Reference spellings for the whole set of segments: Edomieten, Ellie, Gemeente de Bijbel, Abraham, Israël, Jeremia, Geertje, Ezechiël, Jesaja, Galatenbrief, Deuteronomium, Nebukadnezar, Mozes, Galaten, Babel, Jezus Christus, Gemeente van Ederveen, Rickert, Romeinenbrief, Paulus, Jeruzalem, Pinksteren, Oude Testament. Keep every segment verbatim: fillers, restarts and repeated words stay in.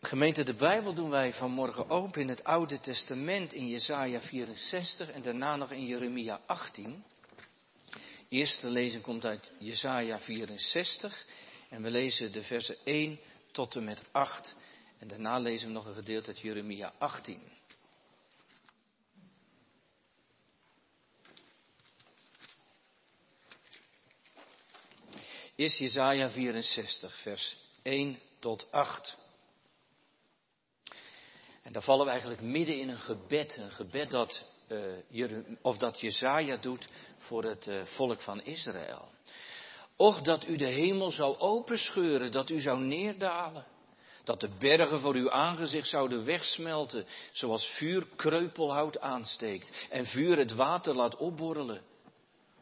Gemeente de Bijbel doen wij vanmorgen open in het Oude Testament in Jesaja vierenzestig en daarna nog in Jeremia achttien. De eerste lezing komt uit Jesaja vierenzestig en we lezen de versen één tot en met acht. En daarna lezen we nog een gedeelte uit Jeremia achttien. Eerst Jesaja vierenzestig, vers één tot acht. En daar vallen we eigenlijk midden in een gebed. Een gebed dat, uh, Jerem, of dat Jesaja doet voor het uh, volk van Israël. Och, dat u de hemel zou openscheuren, dat u zou neerdalen. Dat de bergen voor uw aangezicht zouden wegsmelten, zoals vuur kreupelhout aansteekt en vuur het water laat opborrelen.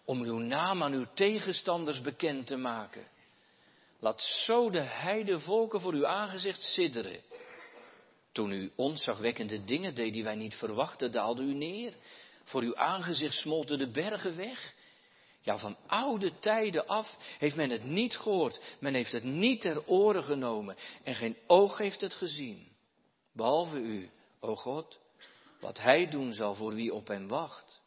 Om uw naam aan uw tegenstanders bekend te maken. Laat zo de heidevolken voor uw aangezicht sidderen. Toen u ontzagwekkende dingen deed die wij niet verwachten, daalde u neer. Voor uw aangezicht smolten de bergen weg. Ja, van oude tijden af heeft men het niet gehoord. Men heeft het niet ter oren genomen. En geen oog heeft het gezien. Behalve u, o God, wat hij doen zal voor wie op hem wacht.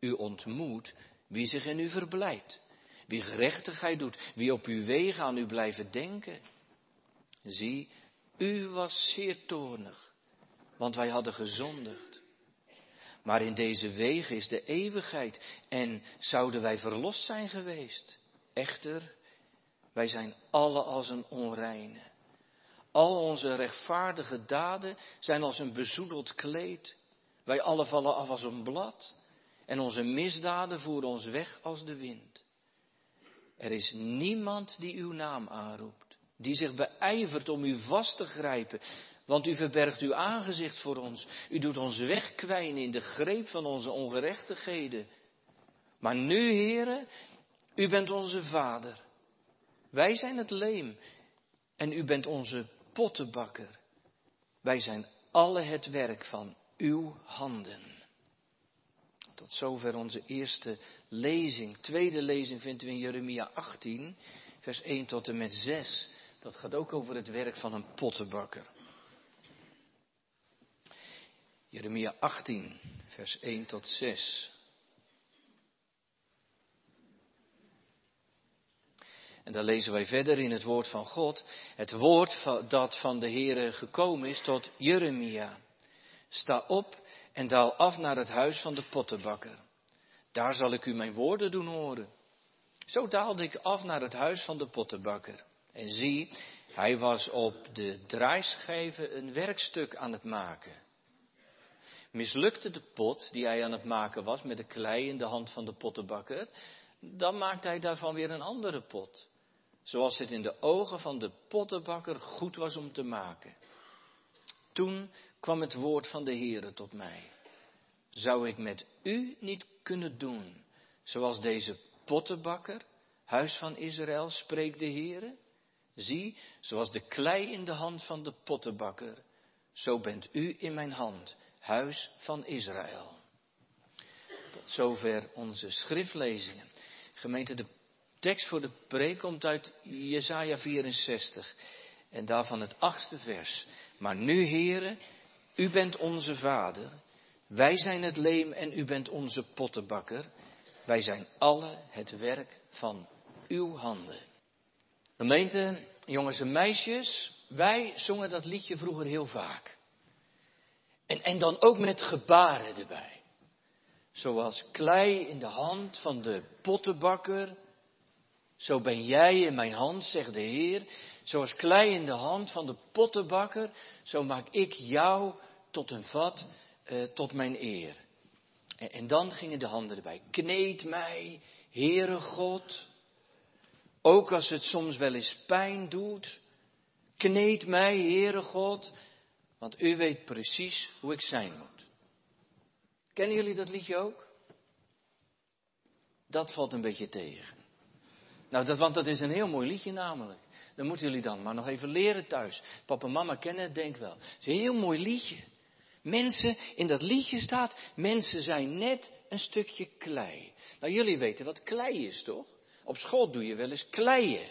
U ontmoet wie zich in u verblijdt. Wie gerechtigheid doet. Wie op uw wegen aan u blijven denken. Zie, u was zeer toornig, want wij hadden gezondigd. Maar in deze wegen is de eeuwigheid en zouden wij verlost zijn geweest. Echter, wij zijn alle als een onreine. Al onze rechtvaardige daden zijn als een bezoedeld kleed. Wij alle vallen af als een blad en onze misdaden voeren ons weg als de wind. Er is niemand die uw naam aanroept. Die zich beijvert om u vast te grijpen. Want u verbergt uw aangezicht voor ons. U doet ons wegkwijnen in de greep van onze ongerechtigheden. Maar nu, Heere, u bent onze Vader. Wij zijn het leem. En u bent onze pottenbakker. Wij zijn alle het werk van uw handen. Tot zover onze eerste lezing. Tweede lezing vinden we in Jeremia achttien, vers één tot en met zes. Dat gaat ook over het werk van een pottenbakker. Jeremia achttien, vers één tot zes. En daar lezen wij verder in het woord van God. Het woord dat van de Heere gekomen is tot Jeremia. Sta op en daal af naar het huis van de pottenbakker. Daar zal ik u mijn woorden doen horen. Zo daalde ik af naar het huis van de pottenbakker. En zie, hij was op de draaischijven een werkstuk aan het maken. Mislukte de pot die hij aan het maken was met de klei in de hand van de pottenbakker, dan maakte hij daarvan weer een andere pot. Zoals het in de ogen van de pottenbakker goed was om te maken. Toen kwam het woord van de Heere tot mij. Zou ik met u niet kunnen doen, zoals deze pottenbakker, huis van Israël, spreekt de Heere? Zie, zoals de klei in de hand van de pottenbakker, zo bent u in mijn hand, huis van Israël. Tot zover onze schriftlezingen. Gemeente, de tekst voor de preek komt uit Jesaja vierenzestig en daarvan het achtste vers. Maar nu, Heere, u bent onze Vader, wij zijn het leem en u bent onze pottenbakker. Wij zijn alle het werk van uw handen. Gemeente, jongens en meisjes, wij zongen dat liedje vroeger heel vaak. En, en dan ook met gebaren erbij. Zoals klei in de hand van de pottenbakker, zo ben jij in mijn hand, zegt de Heer. Zoals klei in de hand van de pottenbakker, zo maak ik jou tot een vat, eh, tot mijn eer. En, en dan gingen de handen erbij. Kneed mij, Heere God. Ook als het soms wel eens pijn doet, kneed mij, Heere God, want u weet precies hoe ik zijn moet. Kennen jullie dat liedje ook? Dat valt een beetje tegen. Nou, dat, want dat is een heel mooi liedje namelijk. Dat moeten jullie dan maar nog even leren thuis. Papa en mama kennen het, denk wel. Het is een heel mooi liedje. Mensen, in dat liedje staat, mensen zijn net een stukje klei. Nou, jullie weten wat klei is, toch? Op school doe je wel eens kleien.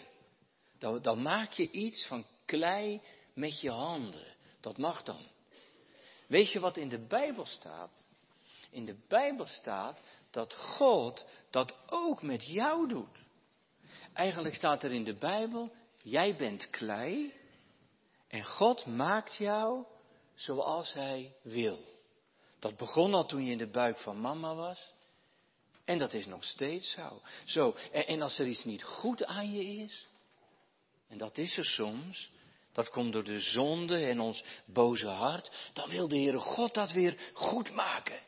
Dan, dan maak je iets van klei met je handen. Dat mag dan. Weet je wat in de Bijbel staat? In de Bijbel staat dat God dat ook met jou doet. Eigenlijk staat er in de Bijbel, jij bent klei en God maakt jou zoals hij wil. Dat begon al toen je in de buik van mama was en dat is nog steeds zo. Zo, en, en als er iets niet goed aan je is, en dat is er soms, dat komt door de zonde en ons boze hart, dan wil de Heere God dat weer goed maken.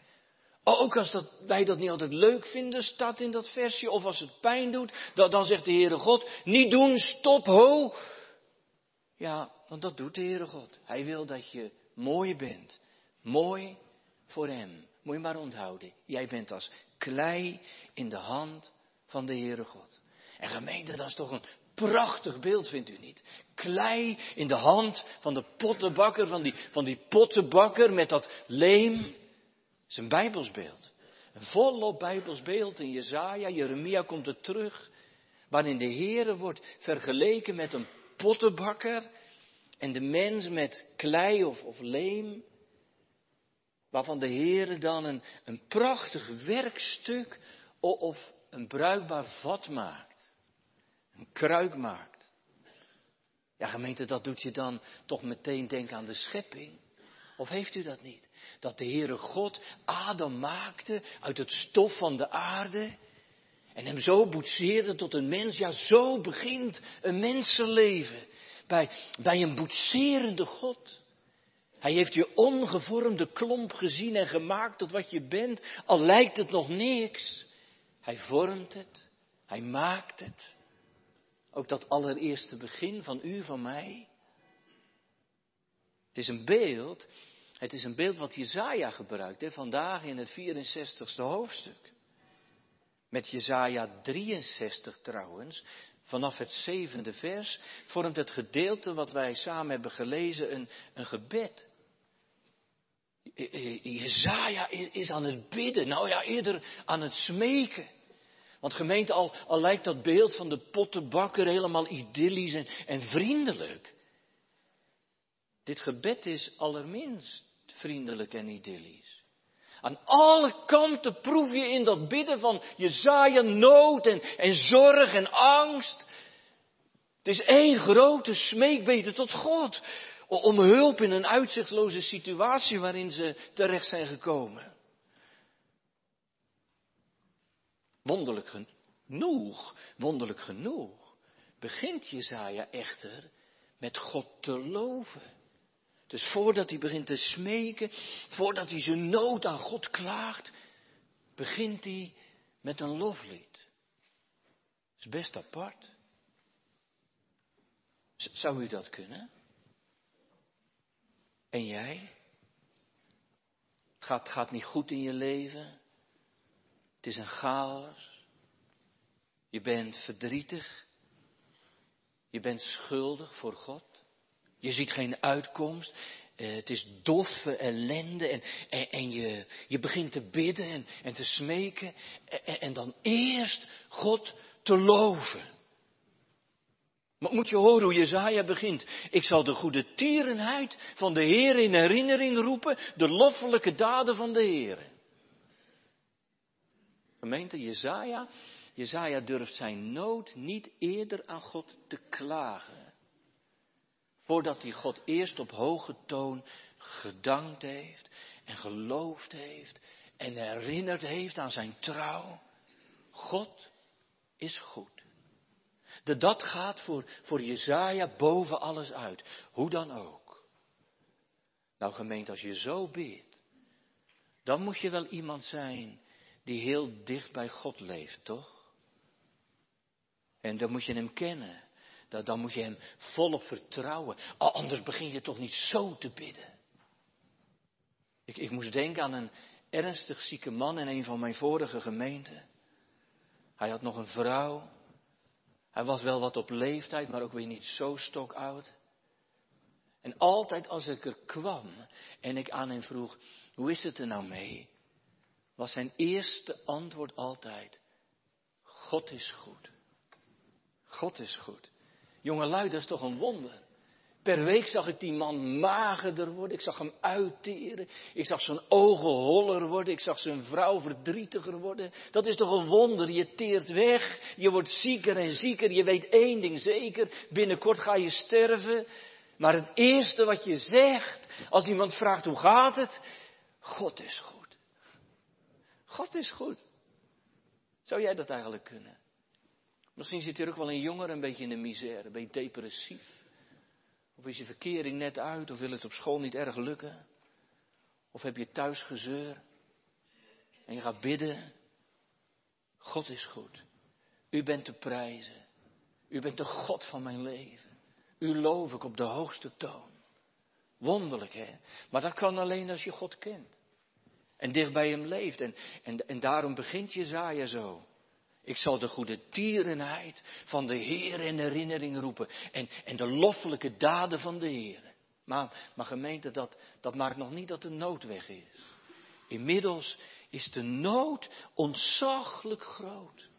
Ook als dat, wij dat niet altijd leuk vinden, staat in dat versje, of als het pijn doet, dan, dan zegt de Heere God, niet doen, stop, ho. Ja, want dat doet de Heere God. Hij wil dat je mooi bent. Mooi voor hem. Moet je maar onthouden. Jij bent als klei in de hand van de Heere God. En gemeente, dat is toch een prachtig beeld, vindt u niet? Klei in de hand van de pottenbakker, van die, van die pottenbakker met dat leem. Het is een bijbelsbeeld. Een volop bijbelsbeeld in Jesaja, Jeremia komt het terug. Waarin de Heere wordt vergeleken met een pottenbakker. En de mens met klei of, of leem. Waarvan de Heere dan een, een prachtig werkstuk of, of een bruikbaar vat maakt. Een kruik maakt. Ja, gemeente, dat doet je dan toch meteen denken aan de schepping. Of heeft u dat niet? Dat de Heere God Adam maakte uit het stof van de aarde. En hem zo boetseerde tot een mens. Ja, zo begint een mensenleven. Bij, bij een boetserende God. Hij heeft je ongevormde klomp gezien en gemaakt tot wat je bent. Al lijkt het nog niks. Hij vormt het. Hij maakt het. Ook dat allereerste begin van u, van mij. Het is een beeld... Het is een beeld wat Jesaja gebruikt, hè, vandaag in het vierenzestigste hoofdstuk. Met Jesaja drieënzestig trouwens, vanaf het zevende vers, vormt het gedeelte wat wij samen hebben gelezen een, een gebed. Jesaja is aan het bidden, nou ja, eerder aan het smeken. Want gemeente, al, al lijkt dat beeld van de pottenbakker helemaal idyllisch en, en vriendelijk. Dit gebed is allerminst vriendelijk en idyllisch. Aan alle kanten proef je in dat bidden van Jesaja nood en, en zorg en angst. Het is één grote smeekbede tot God. Om hulp in een uitzichtloze situatie waarin ze terecht zijn gekomen. Wonderlijk genoeg, wonderlijk genoeg, begint Jesaja echter met God te loven. Dus voordat hij begint te smeken, voordat hij zijn nood aan God klaagt, begint hij met een loflied. Dat is best apart. Zou u dat kunnen? En jij? Het gaat, gaat niet goed in je leven. Het is een chaos. Je bent verdrietig. Je bent schuldig voor God. Je ziet geen uitkomst, uh, het is doffe ellende en, en, en je, je begint te bidden en, en te smeken en, en dan eerst God te loven. Maar moet je horen hoe Jesaja begint. Ik zal de goede tierenheid van de Heer in herinnering roepen, de loffelijke daden van de Heer. Gemeente, Jesaja, Jesaja durft zijn nood niet eerder aan God te klagen. Voordat hij God eerst op hoge toon gedankt heeft en geloofd heeft en herinnerd heeft aan zijn trouw. God is goed. De, dat gaat voor, voor Jesaja boven alles uit. Hoe dan ook. Nou gemeente, als je zo bidt, dan moet je wel iemand zijn die heel dicht bij God leeft, toch? En dan moet je hem kennen. Dan moet je hem volop vertrouwen. Anders begin je toch niet zo te bidden. Ik, ik moest denken aan een ernstig zieke man in een van mijn vorige gemeenten. Hij had nog een vrouw. Hij was wel wat op leeftijd, maar ook weer niet zo stokoud. En altijd als ik er kwam en ik aan hem vroeg, hoe is het er nou mee? Was zijn eerste antwoord altijd, God is goed. God is goed. Jongelui, dat is toch een wonder. Per week zag ik die man magerder worden. Ik zag hem uitteren. Ik zag zijn ogen holler worden. Ik zag zijn vrouw verdrietiger worden. Dat is toch een wonder. Je teert weg. Je wordt zieker en zieker. Je weet één ding zeker. Binnenkort ga je sterven. Maar het eerste wat je zegt, als iemand vraagt hoe gaat het? God is goed. God is goed. Zou jij dat eigenlijk kunnen? Misschien zit hier ook wel een jongere een beetje in de misère. Ben je depressief? Of is je verkering net uit? Of wil het op school niet erg lukken? Of heb je thuis gezeur? En je gaat bidden. God is goed. U bent te prijzen. U bent de God van mijn leven. U loof ik op de hoogste toon. Wonderlijk, hè? Maar dat kan alleen als je God kent. En dicht bij hem leeft. En, en, en daarom begint Jesaja zo. Ik zal de goedertierenheid van de Heer in herinnering roepen. En, en de loffelijke daden van de Heer. Maar, maar gemeente, dat, dat maakt nog niet dat de nood weg is. Inmiddels is de nood ontzaglijk groot.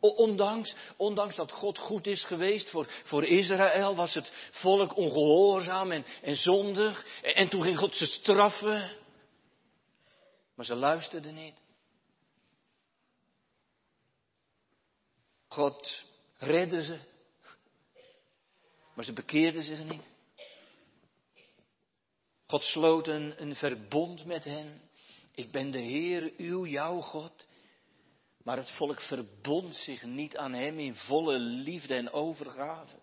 Ondanks, ondanks dat God goed is geweest voor, voor Israël, was het volk ongehoorzaam en, en zondig. En, en toen ging God ze straffen. Maar ze luisterden niet. God redde ze. Maar ze bekeerden zich niet. God sloot een, een verbond met hen. Ik ben de Heer, uw, jouw God. Maar het volk verbond zich niet aan hem in volle liefde en overgave.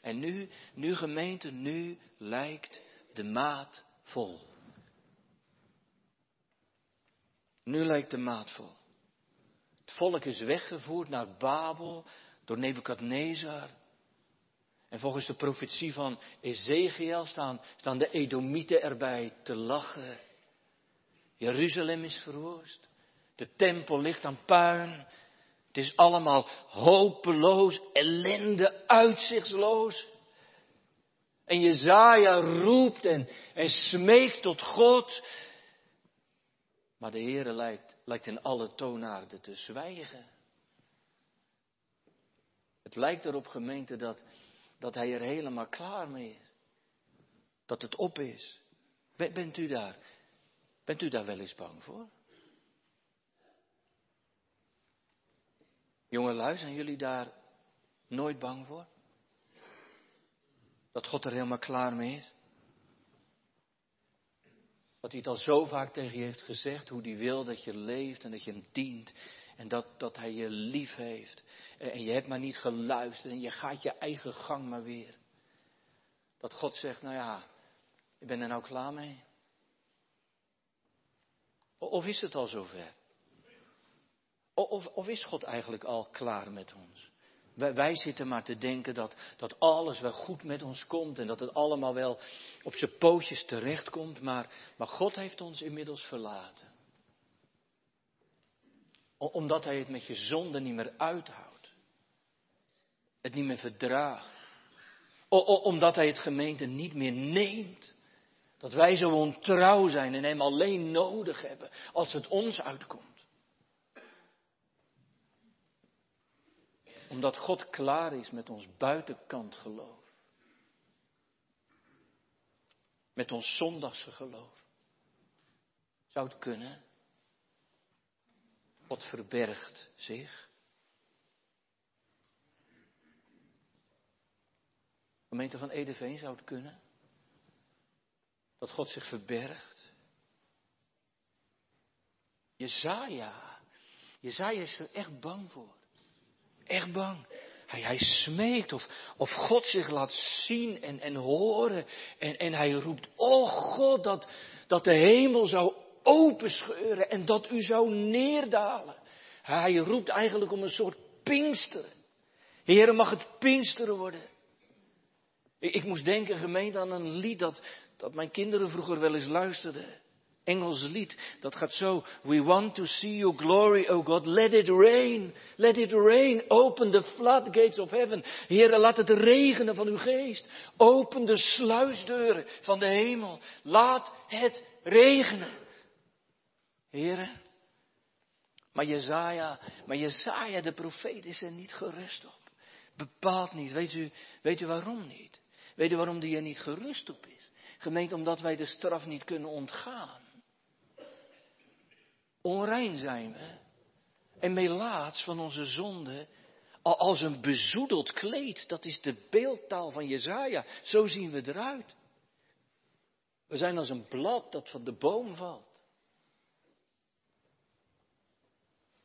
En nu, nu gemeente, nu lijkt de maat vol. Nu lijkt de maat vol. Het volk is weggevoerd naar Babel door Nebukadnezar. En volgens de profetie van Ezechiël staan, staan de Edomieten erbij te lachen. Jeruzalem is verwoest. De tempel ligt aan puin. Het is allemaal hopeloos, ellende, uitzichtsloos. En Jesaja roept en, en smeekt tot God. Maar de Heere lijkt, lijkt in alle toonaarden te zwijgen. Het lijkt erop, gemeente, dat, dat hij er helemaal klaar mee is. Dat het op is. Bent u daar, bent u daar wel eens bang voor? Jongelui, zijn jullie daar nooit bang voor? Dat God er helemaal klaar mee is? Dat hij het al zo vaak tegen je heeft gezegd, hoe hij wil dat je leeft en dat je hem dient. En dat, dat hij je lief heeft. En je hebt maar niet geluisterd en je gaat je eigen gang maar weer. Dat God zegt, nou ja, ik ben er nou klaar mee. Of is het al zover? Of, of is God eigenlijk al klaar met ons? Wij, wij zitten maar te denken dat, dat alles wel goed met ons komt. En dat het allemaal wel op zijn pootjes terechtkomt. Maar, maar God heeft ons inmiddels verlaten. Omdat hij het met je zonde niet meer uithoudt. Het niet meer verdraagt. O, o, omdat hij het gemeente niet meer neemt. Dat wij zo ontrouw zijn en hem alleen nodig hebben. Als het ons uitkomt. Omdat God klaar is met ons buitenkant geloof. Met ons zondagse geloof. Zou het kunnen? God verbergt zich. Gemeente van Ederveen, zou het kunnen? Dat God zich verbergt. Jesaja. Jesaja is er echt bang voor. Echt bang. Hij, hij smeekt of, of God zich laat zien en, en horen. En, en hij roept, o God, dat, dat de hemel zou openscheuren en dat u zou neerdalen. Hij roept eigenlijk om een soort Pinksteren. Heere, mag het Pinksteren worden. Ik, ik moest denken, gemeente, aan een lied dat, dat mijn kinderen vroeger wel eens luisterden. Engels lied, dat gaat zo. We want to see your glory, oh God. Let it rain, let it rain. Open the floodgates of heaven. Heere, laat het regenen van uw geest. Open de sluisdeuren van de hemel. Laat het regenen. Heere. Maar Jesaja, maar Jesaja, de profeet, is er niet gerust op. Bepaald niet. Weet u, weet u waarom niet? Weet je waarom die er niet gerust op is? Gemeente, omdat wij de straf niet kunnen ontgaan. Onrein zijn we. En melaats van onze zonde. Als een bezoedeld kleed. Dat is de beeldtaal van Jesaja. Zo zien we eruit. We zijn als een blad dat van de boom valt.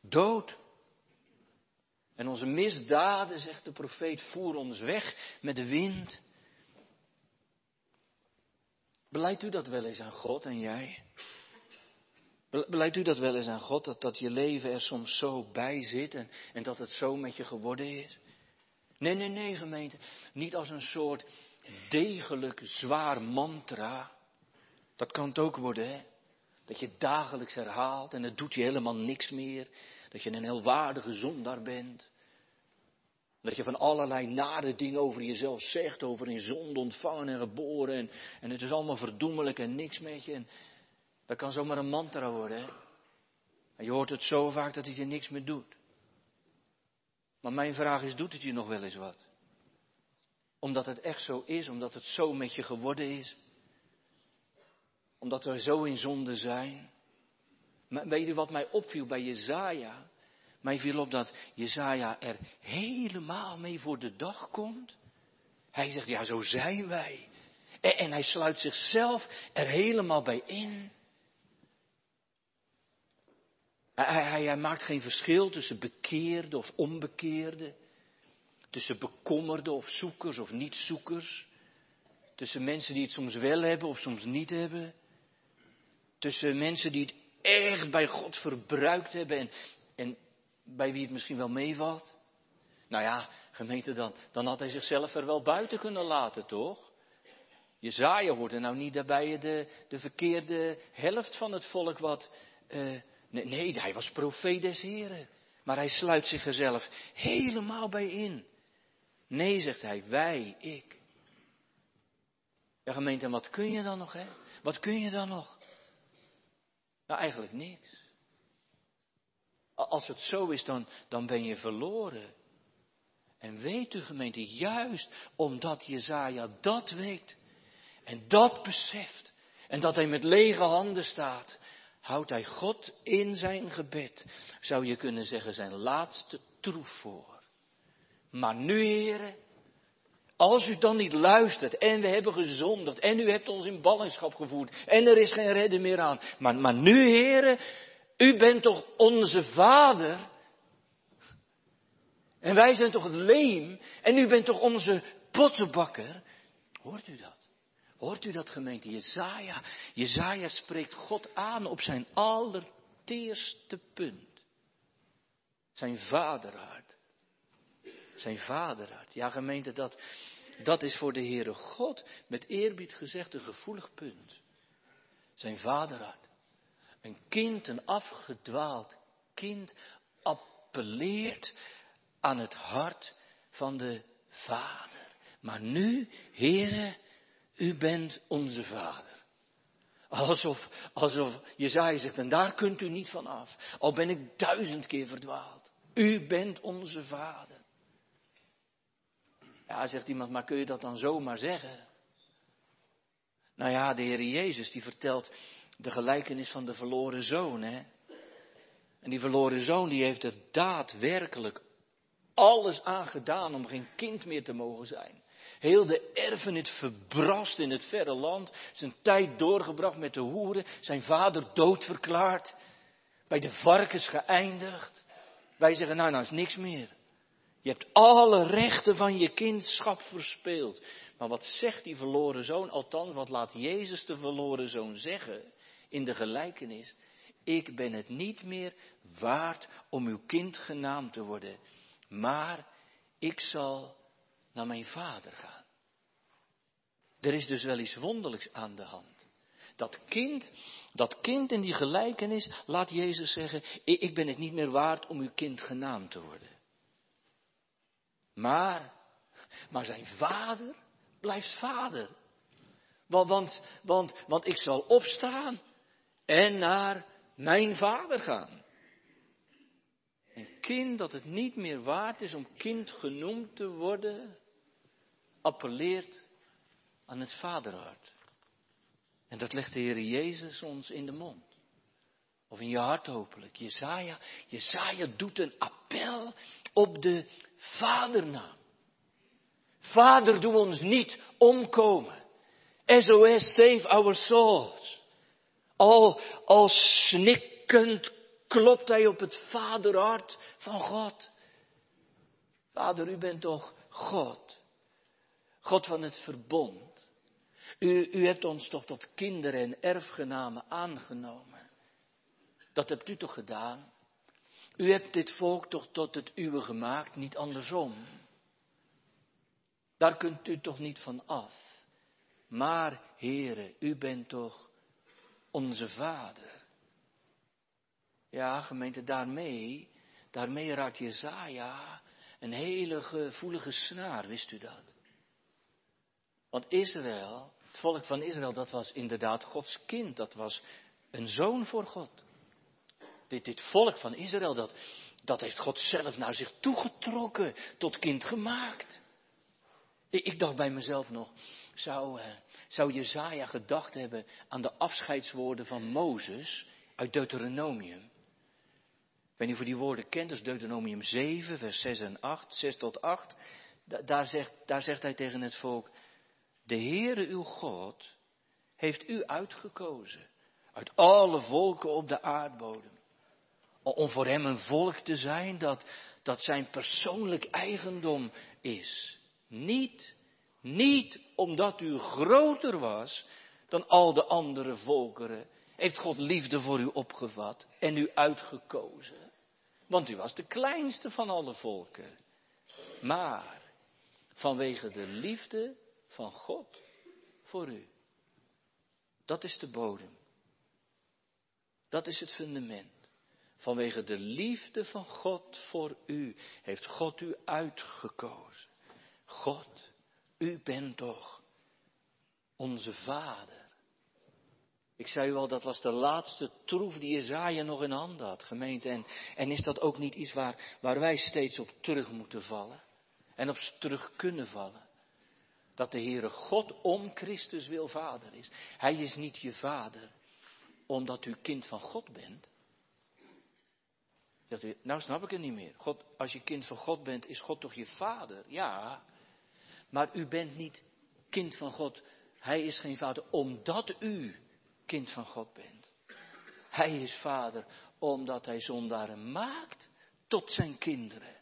Dood. En onze misdaden, zegt de profeet, voeren ons weg met de wind. Belijdt u dat wel eens aan God en jij? Belijdt u dat wel eens aan God, dat, dat je leven er soms zo bij zit en, en dat het zo met je geworden is? Nee, nee, nee, gemeente. Niet als een soort degelijk zwaar mantra. Dat kan het ook worden, hè? Dat je het dagelijks herhaalt en het doet je helemaal niks meer. Dat je een heel waardige zondaar bent. Dat je van allerlei nare dingen over jezelf zegt. Over in zonde ontvangen en geboren. En, en het is allemaal verdoemelijk en niks met je. En dat kan zomaar een mantra worden. Hè? En je hoort het zo vaak dat het je niks meer doet. Maar mijn vraag is, doet het je nog wel eens wat? Omdat het echt zo is. Omdat het zo met je geworden is. Omdat we zo in zonde zijn. Maar weet je wat mij opviel bij Jesaja? Mij viel op dat Jesaja er helemaal mee voor de dag komt. Hij zegt, ja, zo zijn wij. En, en hij sluit zichzelf er helemaal bij in. Hij, hij, hij maakt geen verschil tussen bekeerden of onbekeerden. Tussen bekommerden of zoekers of niet-zoekers. Tussen mensen die het soms wel hebben of soms niet hebben. Tussen mensen die het echt bij God verbruikt hebben en, en bij wie het misschien wel meevalt. Nou ja, gemeente, dan, dan had hij zichzelf er wel buiten kunnen laten, toch? Jesaja hoort er nou niet daarbij de, de verkeerde helft van het volk wat... Uh, nee, nee, hij was profeet des Heren. Maar hij sluit zichzelf helemaal bij in. Nee, zegt hij, wij, ik. Ja, gemeente, en wat kun je dan nog, hè? Wat kun je dan nog? Nou, eigenlijk niks. Als het zo is, dan, dan ben je verloren. En weet u, gemeente, juist omdat Jesaja dat weet en dat beseft en dat hij met lege handen staat, houdt hij God in zijn gebed, zou je kunnen zeggen, zijn laatste troef voor. Maar nu, heren, als u dan niet luistert en we hebben gezondigd en u hebt ons in ballingschap gevoerd en er is geen redden meer aan. Maar, maar nu, heren, u bent toch onze vader en wij zijn toch het leem en u bent toch onze pottenbakker. Hoort u dat? Hoort u dat, gemeente? Jesaja, Jesaja spreekt God aan op zijn allerteerste punt. Zijn vaderhart. Zijn vaderhart. Ja, gemeente, dat... Dat is voor de Heere God, met eerbied gezegd, een gevoelig punt. Zijn vaderhart. Een kind, een afgedwaald kind, appelleert aan het hart van de Vader. Maar nu, Heere, u bent onze Vader. Alsof, alsof Jesaja zegt, en daar kunt u niet van af. Al ben ik duizend keer verdwaald. U bent onze Vader. Ja, zegt iemand, maar kun je dat dan zomaar zeggen? Nou ja, de Heer Jezus die vertelt de gelijkenis van de verloren zoon. Hè? En die verloren zoon die heeft er daadwerkelijk alles aan gedaan om geen kind meer te mogen zijn. Heel de erfenis verbrast in het verre land. Zijn tijd doorgebracht met de hoeren. Zijn vader doodverklaard. Bij de varkens geëindigd. Wij zeggen, nou, nou is niks meer. Je hebt alle rechten van je kindschap verspeeld. Maar wat zegt die verloren zoon? Althans, wat laat Jezus de verloren zoon zeggen in de gelijkenis? Ik ben het niet meer waard om uw kind genaamd te worden. Maar ik zal naar mijn vader gaan. Er is dus wel iets wonderlijks aan de hand. Dat kind, dat kind in die gelijkenis laat Jezus zeggen, ik ben het niet meer waard om uw kind genaamd te worden. Maar, maar zijn vader blijft vader. Want, want, want, want ik zal opstaan en naar mijn vader gaan. Een kind dat het niet meer waard is om kind genoemd te worden, appelleert aan het vaderhart. En dat legt de Heer Jezus ons in de mond. Of in je hart hopelijk. Jesaja, Jesaja doet een appel op de vadernaam. Vader, doe ons niet omkomen. S O S, save our souls. Al, al snikkend klopt hij op het vaderhart van God. Vader, u bent toch God. God van het verbond. U, u hebt ons toch tot kinderen en erfgenamen aangenomen. Dat hebt u toch gedaan? U hebt dit volk toch tot het uwe gemaakt, niet andersom. Daar kunt u toch niet van af. Maar, Heere, u bent toch onze Vader. Ja, gemeente, daarmee, daarmee raakt Jesaja een hele gevoelige snaar, wist u dat? Want Israël, het volk van Israël, dat was inderdaad Gods kind. Dat was een zoon voor God. Dit, dit volk van Israël, dat, dat heeft God zelf naar zich toegetrokken, tot kind gemaakt. Ik, ik dacht bij mezelf nog, zou, zou Jesaja gedacht hebben aan de afscheidswoorden van Mozes uit Deuteronomium? Ik weet niet of u die woorden kent, dat is Deuteronomium zeven, vers zes en acht, zes tot acht. Da, daar, zegt, daar zegt hij tegen het volk: de Heere uw God heeft u uitgekozen uit alle volken op de aardbodem. Om voor hem een volk te zijn dat, dat zijn persoonlijk eigendom is. Niet, niet omdat u groter was dan al de andere volkeren, heeft God liefde voor u opgevat en u uitgekozen. Want u was de kleinste van alle volken. Maar vanwege de liefde van God voor u. Dat is de bodem. Dat is het fundament. Vanwege de liefde van God voor u heeft God u uitgekozen. God, u bent toch onze Vader. Ik zei u al, dat was de laatste troef die Jesaja nog in handen had, gemeente. En, en is dat ook niet iets waar, waar wij steeds op terug moeten vallen? En op terug kunnen vallen? Dat de Heere God om Christus wil vader is. Hij is niet je vader omdat u kind van God bent. Zegt u, nou snap ik het niet meer. God, als je kind van God bent, is God toch je vader? Ja, maar u bent niet kind van God. Hij is geen vader omdat u kind van God bent. Hij is vader omdat hij zondaren maakt tot zijn kinderen.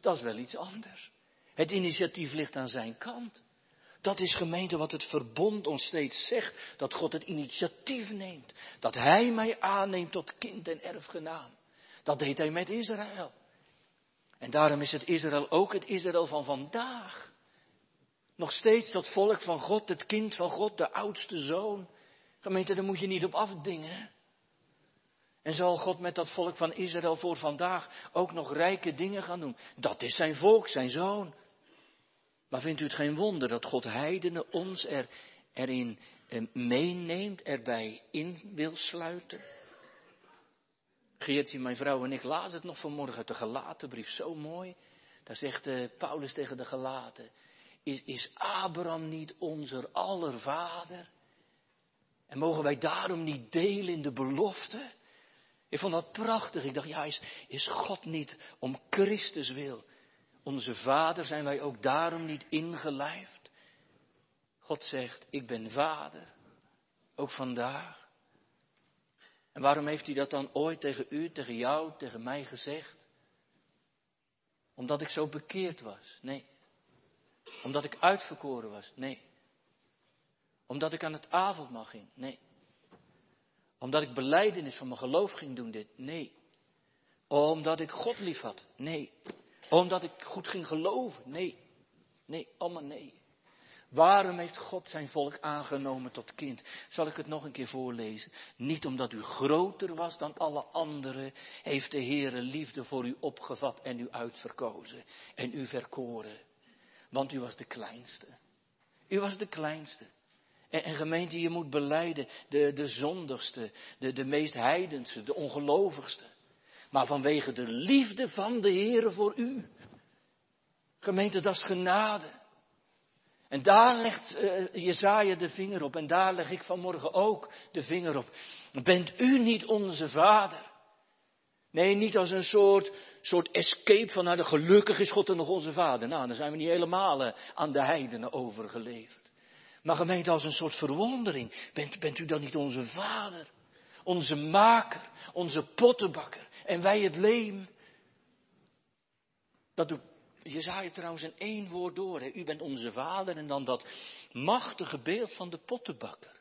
Dat is wel iets anders. Het initiatief ligt aan zijn kant. Dat is, gemeente, wat het verbond ons steeds zegt. Dat God het initiatief neemt. Dat hij mij aanneemt tot kind en erfgenaam. Dat deed hij met Israël. En daarom is het Israël ook het Israël van vandaag. Nog steeds dat volk van God, het kind van God, de oudste zoon. Gemeente, daar moet je niet op afdingen. En zal God met dat volk van Israël voor vandaag ook nog rijke dingen gaan doen. Dat is zijn volk, zijn zoon. Maar vindt u het geen wonder dat God heidenen ons er, erin eh, meeneemt, erbij in wil sluiten? Geertje, mijn vrouw en ik lazen het nog vanmorgen uit de Galatenbrief, zo mooi. Daar zegt eh, Paulus tegen de Galaten: is, is Abraham niet onze aller vader? En mogen wij daarom niet delen in de belofte? Ik vond dat prachtig. Ik dacht, ja, is, is God niet om Christus wil onze vader? Zijn wij ook daarom niet ingelijfd? God zegt, ik ben vader. Ook vandaag. En waarom heeft hij dat dan ooit tegen u, tegen jou, tegen mij gezegd? Omdat ik zo bekeerd was? Nee. Omdat ik uitverkoren was? Nee. Omdat ik aan het avondmaal ging? Nee. Omdat ik belijdenis van mijn geloof ging doen dit? Nee. Omdat ik God lief had? Nee. Omdat ik goed ging geloven? Nee. Nee, allemaal nee. Waarom heeft God zijn volk aangenomen tot kind? Zal ik het nog een keer voorlezen? Niet omdat u groter was dan alle anderen, heeft de Heere liefde voor u opgevat en u uitverkozen. En u verkoren. Want u was de kleinste. U was de kleinste. En, en gemeente, je moet belijden, de, de zondigste, de, de meest heidenste, de ongelovigste. Maar vanwege de liefde van de Heere voor u. Gemeente, dat is genade. En daar legt uh, Jesaja de vinger op. En daar leg ik vanmorgen ook de vinger op. Bent u niet onze vader? Nee, niet als een soort, soort escape van, nou, gelukkig is God er nog onze vader. Nou, dan zijn we niet helemaal uh, aan de heidenen overgeleverd. Maar gemeente, als een soort verwondering. Bent, bent u dan niet onze vader? Onze maker, onze pottenbakker. En wij het leem. Dat doet Jesaja trouwens in één woord door. Hè. U bent onze vader en dan dat machtige beeld van de pottenbakker.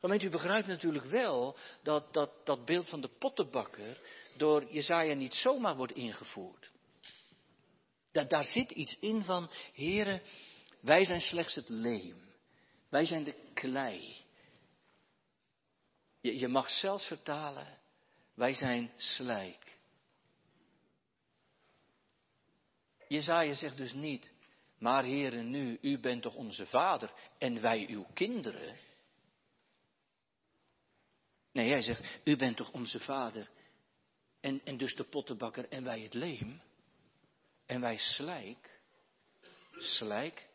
Gemeente, u begrijpt natuurlijk wel dat, dat dat beeld van de pottenbakker door Jesaja niet zomaar wordt ingevoerd. Da- daar zit iets in van, Heere, wij zijn slechts het leem. Wij zijn de klei. Je, je mag zelfs vertalen, wij zijn slijk. Jesaja zegt dus niet, maar Heere, nu, u bent toch onze vader en wij uw kinderen? Nee, hij zegt, u bent toch onze vader en, en dus de pottenbakker en wij het leem en wij slijk. Slijk.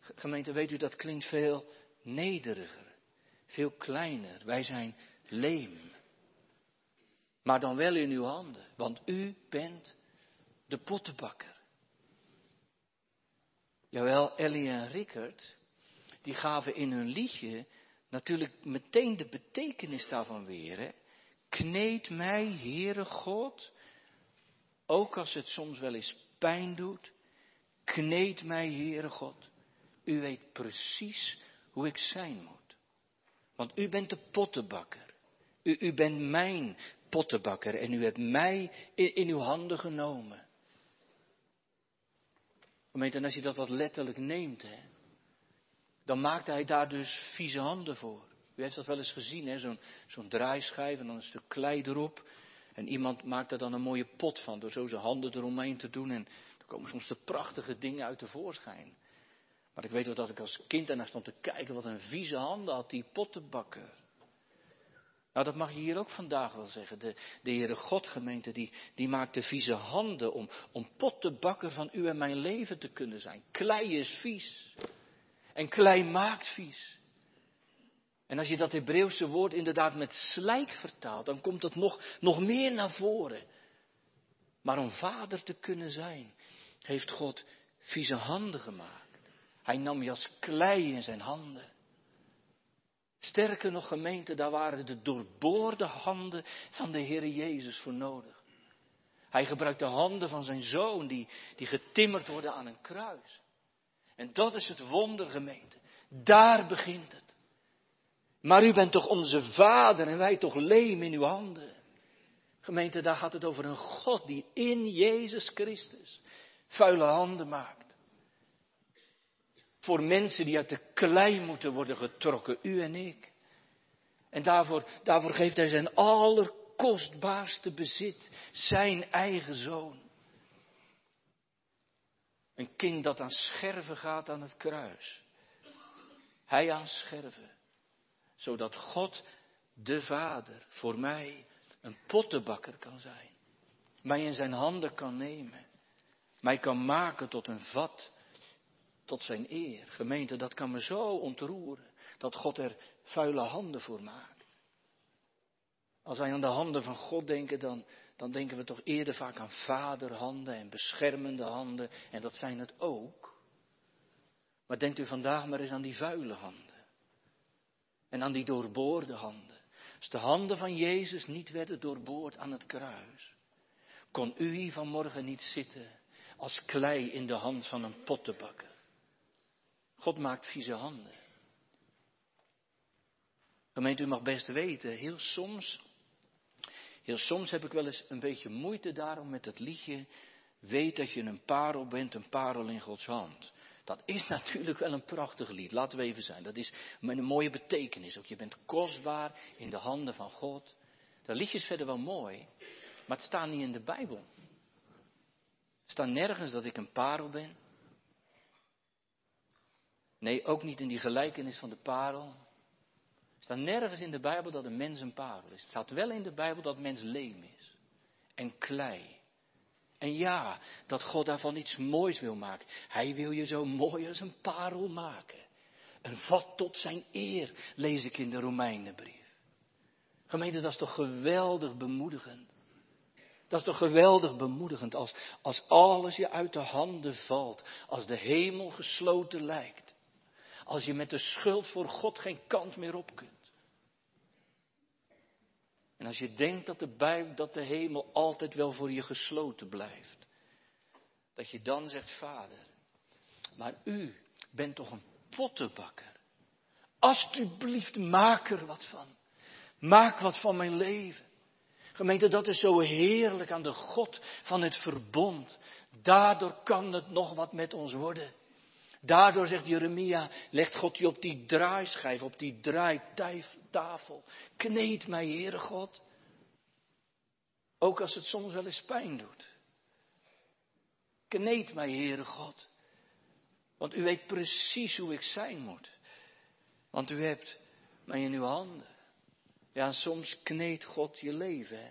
Gemeente, weet u, dat klinkt veel nederiger, veel kleiner. Wij zijn leem. Maar dan wel in uw handen, want u bent de pottenbakker. Jawel, Ellie en Rickert, die gaven in hun liedje natuurlijk meteen de betekenis daarvan weer. Hè? Kneed mij, Heere God, ook als het soms wel eens pijn doet. Kneed mij, Heere God. U weet precies hoe ik zijn moet. Want u bent de pottenbakker. U, u bent mijn pottenbakker en u hebt mij in, in uw handen genomen. En als je dat wat letterlijk neemt, hè, dan maakt hij daar dus vieze handen voor. U heeft dat wel eens gezien, hè, zo'n, zo'n draaischijf en dan een stuk klei erop. En iemand maakt daar dan een mooie pot van door zo zijn handen eromheen te doen. En dan komen soms de prachtige dingen uit tevoorschijn. Maar ik weet wel dat ik als kind daarnaar stond te kijken, wat een vieze handen had die pottenbakker. Nou, dat mag je hier ook vandaag wel zeggen. De, de Heere God, gemeente, die, die maakt de vieze handen om, om pottenbakker van u en mijn leven te kunnen zijn. Klei is vies. En klei maakt vies. En als je dat Hebreeuwse woord inderdaad met slijk vertaalt, dan komt dat nog, nog meer naar voren. Maar om vader te kunnen zijn, heeft God vieze handen gemaakt. Hij nam je als klei in zijn handen. Sterker nog, gemeente, daar waren de doorboorde handen van de Heere Jezus voor nodig. Hij gebruikt de handen van zijn zoon die, die getimmerd worden aan een kruis. En dat is het wonder, gemeente. Daar begint het. Maar u bent toch onze vader en wij toch leem in uw handen. Gemeente, daar gaat het over een God die in Jezus Christus vuile handen maakt. Voor mensen die uit de klei moeten worden getrokken, u en ik. En daarvoor, daarvoor geeft hij zijn allerkostbaarste bezit, zijn eigen zoon. Een kind dat aan scherven gaat aan het kruis. Hij aan scherven. Zodat God, de Vader, voor mij een pottenbakker kan zijn. Mij in zijn handen kan nemen. Mij kan maken tot een vat. Tot zijn eer. Gemeente, dat kan me zo ontroeren. Dat God er vuile handen voor maakt. Als wij aan de handen van God denken, dan, dan denken we toch eerder vaak aan vaderhanden en beschermende handen. En dat zijn het ook. Maar denkt u vandaag maar eens aan die vuile handen. En aan die doorboorde handen. Als de handen van Jezus niet werden doorboord aan het kruis, kon u hier vanmorgen niet zitten als klei in de hand van een pottenbakker. God maakt vieze handen. Gemeente, u mag best weten, heel soms, heel soms heb ik wel eens een beetje moeite daarom met het liedje. Weet dat je een parel bent, een parel in Gods hand. Dat is natuurlijk wel een prachtig lied, laten we even zijn. Dat is met een mooie betekenis ook. Je bent kostbaar in de handen van God. Dat liedje is verder wel mooi, maar het staat niet in de Bijbel. Het staat nergens dat ik een parel ben. Nee, ook niet in die gelijkenis van de parel. Er staat nergens in de Bijbel dat een mens een parel is. Het staat wel in de Bijbel dat mens leem is. En klei. En ja, dat God daarvan iets moois wil maken. Hij wil je zo mooi als een parel maken. Een vat tot zijn eer, lees ik in de Romeinenbrief. Gemeente, dat is toch geweldig bemoedigend. Dat is toch geweldig bemoedigend als, als alles je uit de handen valt. Als de hemel gesloten lijkt. Als je met de schuld voor God geen kant meer op kunt. En als je denkt dat de, Bijbel, dat de hemel altijd wel voor je gesloten blijft. Dat je dan zegt, Vader, maar u bent toch een pottenbakker. Alsjeblieft, maak er wat van. Maak wat van mijn leven. Gemeente, dat is zo heerlijk aan de God van het verbond. Daardoor kan het nog wat met ons worden. Daardoor, zegt Jeremia, legt God je op die draaischijf, op die draaitafel. Kneed mij, Heere God. Ook als het soms wel eens pijn doet. Kneed mij, Heere God. Want u weet precies hoe ik zijn moet. Want u hebt mij in uw handen. Ja, soms kneedt God je leven. Hè?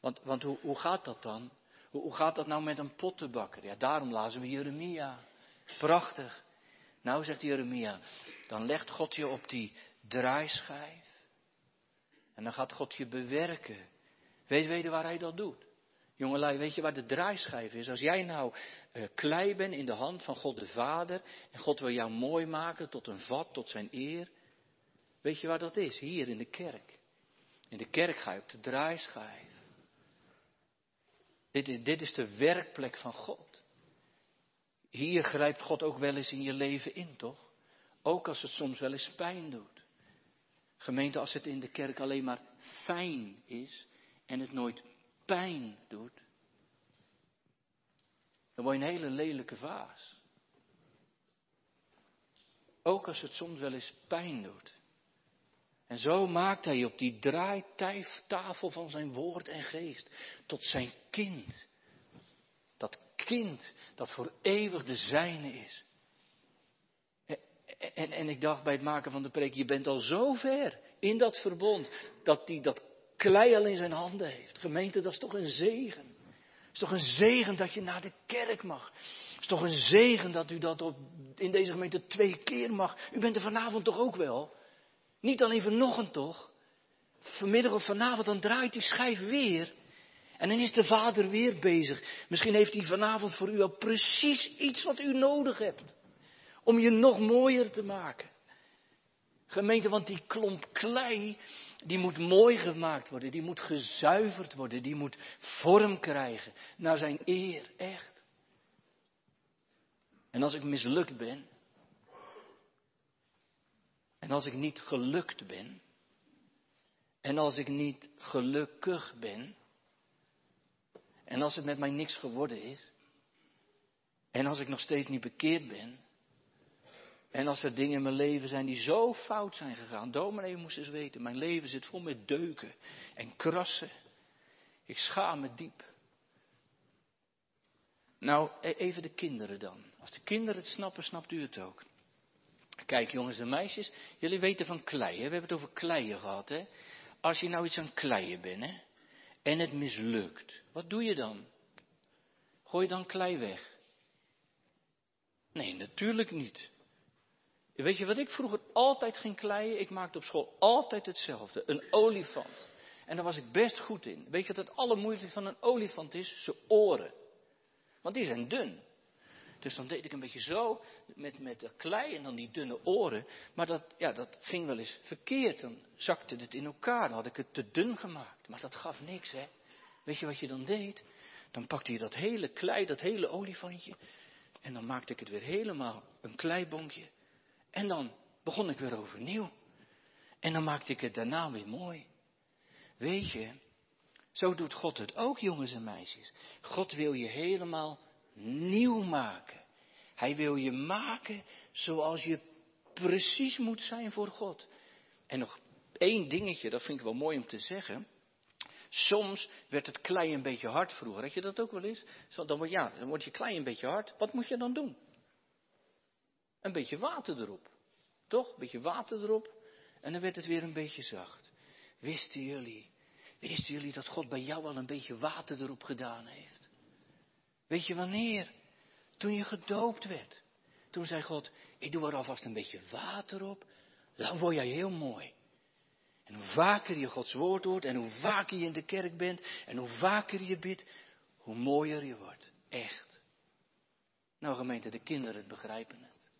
Want, want hoe, hoe gaat dat dan? Hoe, hoe gaat dat nou met een pottenbakker? Ja, daarom lazen we Jeremia. Prachtig. Nou, zegt Jeremia, dan legt God je op die draaischijf. En dan gaat God je bewerken. Weet weten waar hij dat doet? Jongelui, weet je waar de draaischijf is? Als jij nou uh, klei bent in de hand van God de Vader. En God wil jou mooi maken tot een vat, tot zijn eer. Weet je waar dat is? Hier in de kerk. In de kerk ga je op de draaischijf. Dit is, dit is de werkplek van God. Hier grijpt God ook wel eens in je leven in, toch? Ook als het soms wel eens pijn doet. Gemeente, als het in de kerk alleen maar fijn is en het nooit pijn doet, dan word je een hele lelijke vaas. Ook als het soms wel eens pijn doet. En zo maakt hij op die draaitafel van zijn woord en geest tot zijn kind. Dat kind dat voor eeuwig de zijne is. En, en, en ik dacht bij het maken van de preek, je bent al zo ver in dat verbond, dat hij dat klei al in zijn handen heeft. Gemeente, dat is toch een zegen. Het is toch een zegen dat je naar de kerk mag. Het is toch een zegen dat u dat op, in deze gemeente twee keer mag. U bent er vanavond toch ook wel? Niet alleen vanochtend toch? Vanmiddag of vanavond, dan draait die schijf weer. En dan is de Vader weer bezig. Misschien heeft hij vanavond voor u al precies iets wat u nodig hebt. Om je nog mooier te maken. Gemeente, want die klomp klei, die moet mooi gemaakt worden. Die moet gezuiverd worden. Die moet vorm krijgen. Naar zijn eer, echt. En als ik mislukt ben. En als ik niet gelukt ben. En als ik niet gelukkig ben. En als het met mij niks geworden is. En als ik nog steeds niet bekeerd ben. En als er dingen in mijn leven zijn die zo fout zijn gegaan. Dominee moest eens weten. Mijn leven zit vol met deuken. En krassen. Ik schaam me diep. Nou, even de kinderen dan. Als de kinderen het snappen, snapt u het ook. Kijk, jongens en meisjes. Jullie weten van kleien. We hebben het over kleien gehad. Hè? Als je nou iets aan kleien bent, hè. En het mislukt. Wat doe je dan? Gooi je dan klei weg? Nee, natuurlijk niet. Weet je wat ik vroeger altijd ging kleien? Ik maakte op school altijd hetzelfde. Een olifant. En daar was ik best goed in. Weet je wat het allermoeilijkste van een olifant is? Zijn oren. Want die zijn dun. Dus dan deed ik een beetje zo met, met de klei en dan die dunne oren. Maar dat, ja, dat ging wel eens verkeerd. Dan zakte het in elkaar. Dan had ik het te dun gemaakt. Maar dat gaf niks, hè. Weet je wat je dan deed? Dan pakte je dat hele klei, dat hele olifantje. En dan maakte ik het weer helemaal een kleibonkje. En dan begon ik weer overnieuw. En dan maakte ik het daarna weer mooi. Weet je, zo doet God het ook, jongens en meisjes. God wil je helemaal nieuw maken. Hij wil je maken zoals je precies moet zijn voor God. En nog één dingetje, dat vind ik wel mooi om te zeggen. Soms werd het klei een beetje hard vroeger. Had je dat ook wel eens? Dan word, ja, dan word je klei een beetje hard. Wat moet je dan doen? Een beetje water erop. Toch? Een beetje water erop. En dan werd het weer een beetje zacht. Wisten jullie, wisten jullie dat God bij jou al een beetje water erop gedaan heeft? Weet je wanneer? Toen je gedoopt werd. Toen zei God, ik doe er alvast een beetje water op. Dan word jij heel mooi. En hoe vaker je Gods woord hoort en hoe vaker je in de kerk bent en hoe vaker je bidt, hoe mooier je wordt. Echt. Nou gemeente, de kinderen begrijpen het.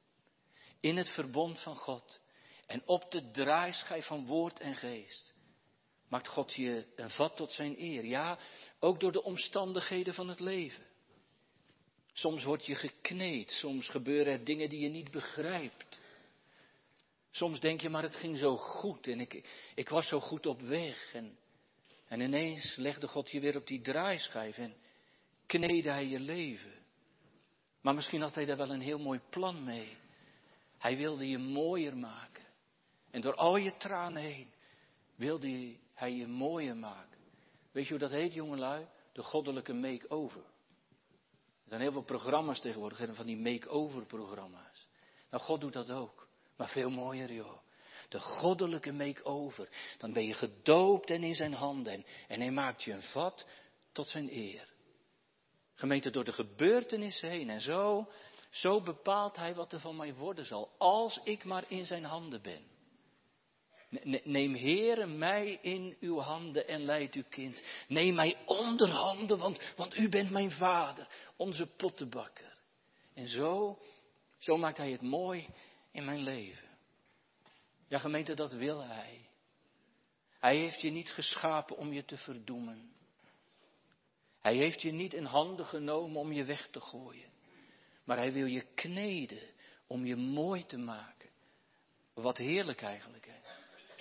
In het verbond van God en op de draaischijf van woord en geest maakt God je een vat tot zijn eer. Ja, ook door de omstandigheden van het leven. Soms word je gekneed, soms gebeuren er dingen die je niet begrijpt. Soms denk je, maar het ging zo goed en ik, ik was zo goed op weg. En, en ineens legde God je weer op die draaischijf en kneedde hij je leven. Maar misschien had hij daar wel een heel mooi plan mee. Hij wilde je mooier maken. En door al je tranen heen wilde hij je mooier maken. Weet je hoe dat heet, jongelui? De goddelijke make-over. Er zijn heel veel programma's tegenwoordig, van die make-over programma's. Nou, God doet dat ook. Maar veel mooier, joh. De goddelijke make-over. Dan ben je gedoopt en in zijn handen. En hij maakt je een vat tot zijn eer. Gemeente, door de gebeurtenissen heen. En zo, zo bepaalt hij wat er van mij worden zal. Als ik maar in zijn handen ben. Neem, Heere, mij in uw handen en leid uw kind. Neem mij onder handen, want, want u bent mijn vader. Onze pottenbakker. En zo, zo maakt hij het mooi in mijn leven. Ja, gemeente, dat wil hij. Hij heeft je niet geschapen om je te verdoemen. Hij heeft je niet in handen genomen om je weg te gooien. Maar hij wil je kneden om je mooi te maken. Wat heerlijk eigenlijk, hè.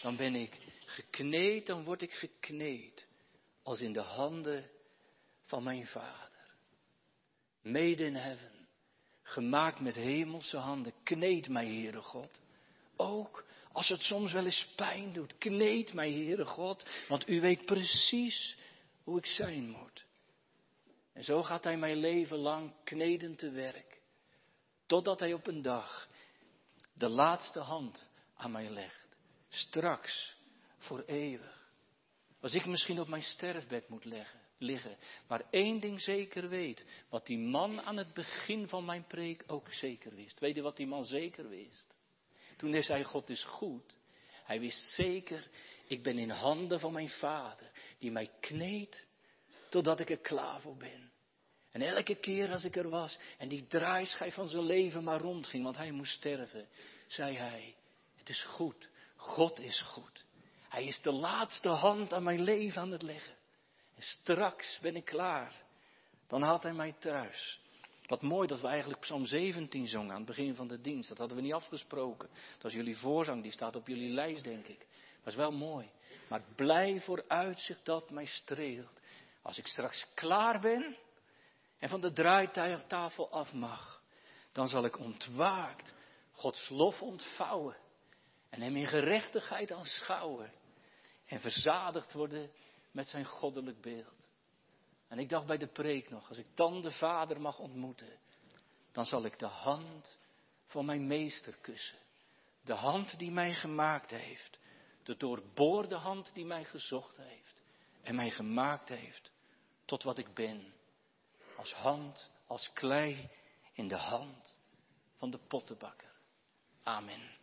Dan ben ik gekneed, dan word ik gekneed. Als in de handen van mijn vader. Made in heaven. Gemaakt met hemelse handen. Kneed mij, Heere God. Ook als het soms wel eens pijn doet. Kneed mij, Heere God. Want u weet precies hoe ik zijn moet. En zo gaat hij mijn leven lang kneden te werk. Totdat hij op een dag de laatste hand aan mij legt. Straks, voor eeuwig. Als ik misschien op mijn sterfbed moet leggen, liggen. Maar één ding zeker weet. Wat die man aan het begin van mijn preek ook zeker wist. Weet je wat die man zeker wist? Toen hij zei, God is goed. Hij wist zeker, ik ben in handen van mijn vader. Die mij kneedt totdat ik er klaar voor ben. En elke keer als ik er was en die draaischijf van zijn leven maar rondging. Want hij moest sterven. Zei hij, het is goed. God is goed. Hij is de laatste hand aan mijn leven aan het leggen. En straks ben ik klaar. Dan haalt hij mij thuis. Wat mooi dat we eigenlijk Psalm zeventien zongen aan het begin van de dienst. Dat hadden we niet afgesproken. Dat was jullie voorzang, die staat op jullie lijst, denk ik. Dat is wel mooi. Maar blij voor uitzicht dat mij streelt. Als ik straks klaar ben en van de draaitafel af mag, dan zal ik ontwaakt Gods lof ontvouwen. En hem in gerechtigheid aanschouwen. En verzadigd worden met zijn goddelijk beeld. En ik dacht bij de preek nog, als ik dan de Vader mag ontmoeten. Dan zal ik de hand van mijn meester kussen. De hand die mij gemaakt heeft. De doorboorde hand die mij gezocht heeft. En mij gemaakt heeft tot wat ik ben. Als hand, als klei in de hand van de pottenbakker. Amen.